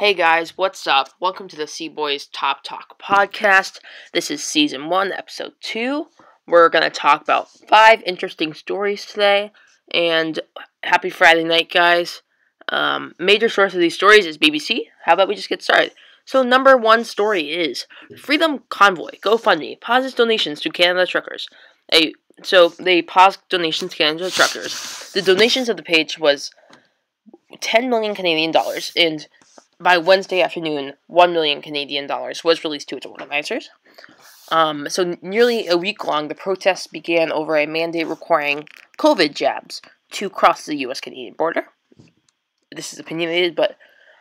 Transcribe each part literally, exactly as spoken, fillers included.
Hey guys, what's up? Welcome to the C-Boys Top Talk Podcast. This is Season one, Episode two. We're going to talk about five interesting stories today. And happy Friday night, guys. Um, major source of these stories is B B C. How about we just get started? So number one story is Freedom Convoy, GoFundMe, pauses donations to Canada truckers. A, so they paused donations to Canada truckers. The donations of the page was ten million Canadian dollars, and by Wednesday afternoon, one million Canadian dollars was released to its organizers. Um, so nearly a week long, the protests began over a mandate requiring COVID jabs to cross the U S Canadian border. This is opinionated, but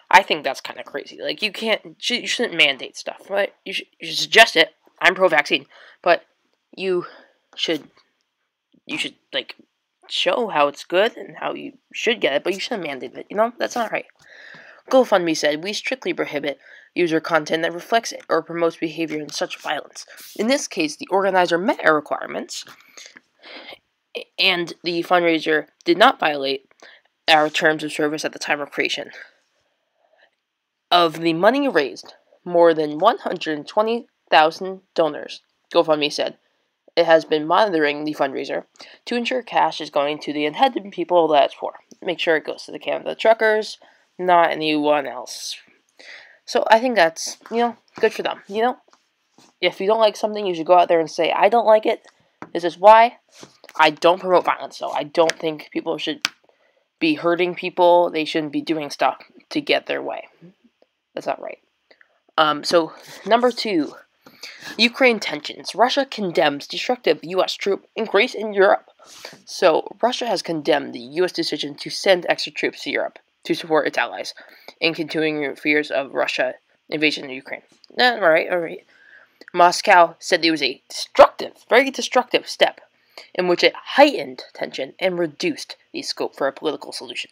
I think that's kind of crazy. Like, you can't, you shouldn't mandate stuff, right? You should, you should suggest it. I'm pro-vaccine, but you should, you should, like, show how it's good and how you should get it, but you shouldn't mandate it, you know? That's not right. GoFundMe said, "We strictly prohibit user content that reflects or promotes behavior in such violence." In this case, the organizer met our requirements, and the fundraiser did not violate our terms of service at the time of creation. Of the money raised, more than one hundred twenty thousand donors, GoFundMe said, it has been monitoring the fundraiser to ensure cash is going to the intended people that it's for. Make sure it goes to the Canada truckers, not anyone else. So I think that's, you know, good for them. You know, if you don't like something, you should go out there and say, I don't like it. This is why I don't promote violence. So I don't think people should be hurting people. They shouldn't be doing stuff to get their way. That's not right. Um, so number two, Ukraine tensions. Russia condemns destructive U S troop increase in Europe. So Russia has condemned the U S decision to send extra troops to Europe to support its allies, and continuing fears of Russia invasion of Ukraine. Eh, all right, all right. Moscow said it was a destructive, very destructive step, in which it heightened tension and reduced the scope for a political solution.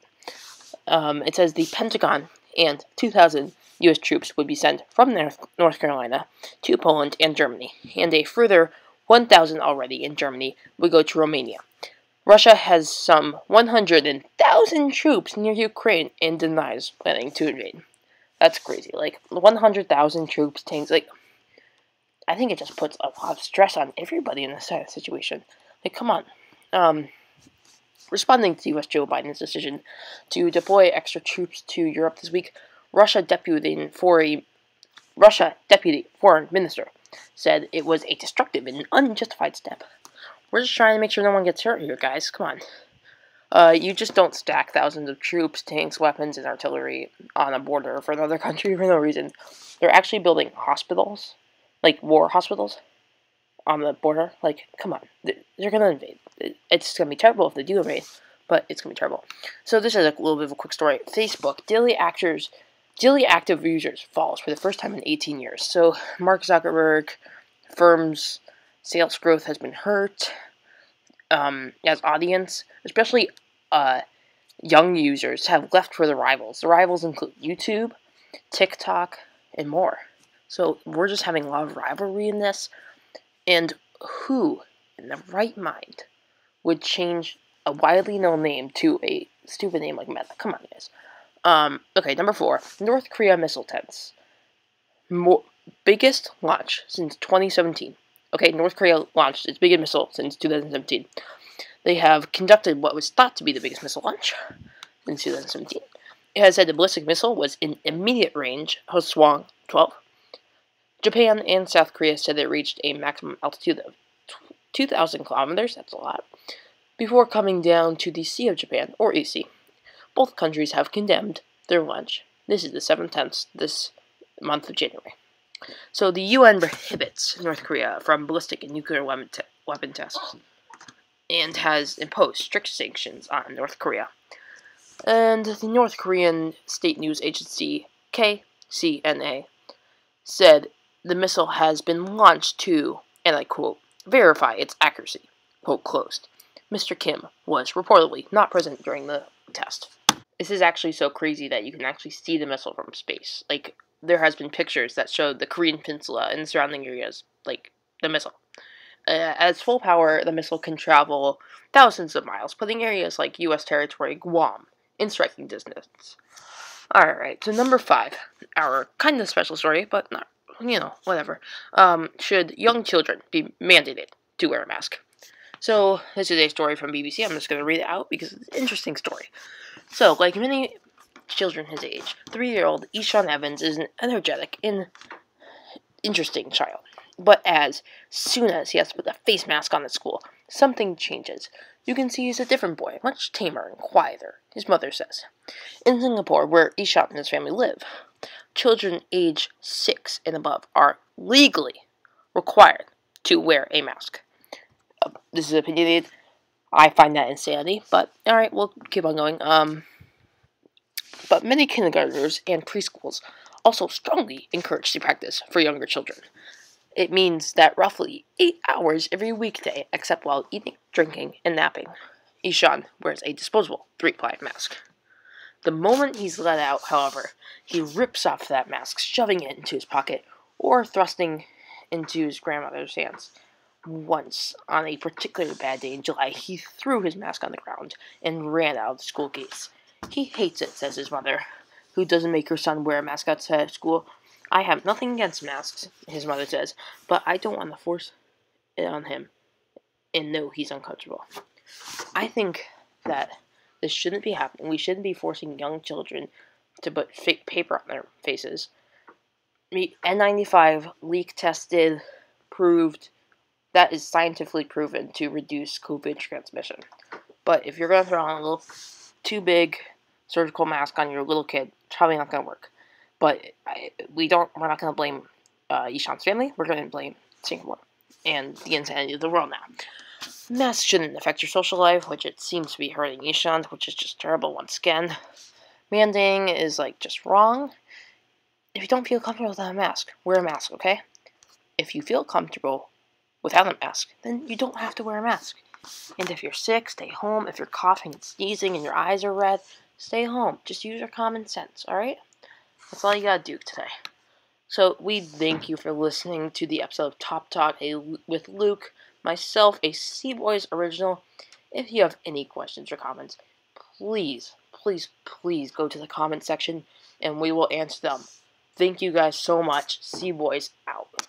Um, it says the Pentagon and two thousand U S troops would be sent from North Carolina to Poland and Germany, and a further one thousand already in Germany would go to Romania. Russia has some one hundred thousand troops near Ukraine and denies planning to invade. That's crazy. Like, one hundred thousand troops, tanks, like, I think it just puts a lot of stress on everybody in this kind of situation. Like, come on. Um, responding to U S Joe Biden's decision to deploy extra troops to Europe this week, Russia Deputy Foreign, Russia Deputy Foreign Minister said it was a destructive and unjustified step. We're just trying to make sure no one gets hurt here, guys. Come on. Uh, you just don't stack thousands of troops, tanks, weapons, and artillery on a border for another country for no reason. They're actually building hospitals, like war hospitals, on the border. Like, come on. They're going to invade. It's going to be terrible if they do invade, but it's going to be terrible. So this is a little bit of a quick story. Facebook, daily actors, daily active users falls for the first time in eighteen years. So Mark Zuckerberg firms... Sales growth has been hurt um, as audience, especially uh, young users, have left for the rivals. The rivals include YouTube, TikTok, and more. So we're just having a lot of rivalry in this. And who in their right mind would change a widely known name to a stupid name like Meta? Come on, guys. Um, okay, number four, North Korea missile tests. Mo- biggest launch since twenty seventeen. Okay, North Korea launched its biggest missile since two thousand seventeen. They have conducted what was thought to be the biggest missile launch since two thousand seventeen. It has said the ballistic missile was in immediate range, Hwasong twelve. Japan and South Korea said it reached a maximum altitude of two thousand kilometers, that's a lot, before coming down to the Sea of Japan, or East Sea. Both countries have condemned their launch. This is the seventh this month of January. So the U N prohibits North Korea from ballistic and nuclear weapon, te- weapon tests and has imposed strict sanctions on North Korea. And the North Korean state news agency K C N A said the missile has been launched to, and I quote, verify its accuracy, quote closed. Mister Kim was reportedly not present during the test. This is actually so crazy that you can actually see the missile from space. Like, there has been pictures that showed the Korean Peninsula and the surrounding areas, like the missile. Uh, at its full power, the missile can travel thousands of miles, putting areas like U S territory, Guam, in striking distance. All right, so number five, our kind of special story, but not, you know, whatever. Um, should young children be mandated to wear a mask? So this is a story from B B C. I'm just going to read it out because it's an interesting story. So, like many children his age, three-year-old Ishan Evans is an energetic and interesting child. But as soon as he has to put a face mask on at school, something changes. You can see he's a different boy, much tamer and quieter, his mother says. In Singapore, where Ishan and his family live, children age six and above are legally required to wear a mask. This is opinionated. I find that insanity, but alright, we'll keep on going. Um, but many kindergartners and preschools also strongly encourage the practice for younger children. It means that roughly eight hours every weekday, except while eating, drinking, and napping, Ishan wears a disposable three-ply mask. The moment he's let out, however, he rips off that mask, shoving it into his pocket or thrusting into his grandmother's hands. Once, on a particularly bad day in July, he threw his mask on the ground and ran out of the school gates. He hates it, says his mother, who doesn't make her son wear a mask outside of school. I have nothing against masks, his mother says, but I don't want to force it on him and know he's uncomfortable. I think that this shouldn't be happening. We shouldn't be forcing young children to put fake paper on their faces. N ninety-five, leak tested, proved... That is scientifically proven to reduce COVID transmission. But if you're going to throw on a little too big surgical mask on your little kid, it's probably not going to work. But I, we don't, we're not going to blame uh, Ishan's family. We're going to blame Singapore and the insanity of the world now. Masks shouldn't affect your social life, which it seems to be hurting Ishan, which is just terrible once again. Mandating is, like, just wrong. If you don't feel comfortable without a mask, wear a mask, okay? If you feel comfortable without a mask, then you don't have to wear a mask. And if you're sick, stay home. If you're coughing and sneezing and your eyes are red, stay home. Just use your common sense, alright? That's all you gotta do today. So, we thank you for listening to the episode of Top Talk with Luke, myself, a C-Boys original. If you have any questions or comments, please, please, please go to the comment section and we will answer them. Thank you guys so much. C-Boys out.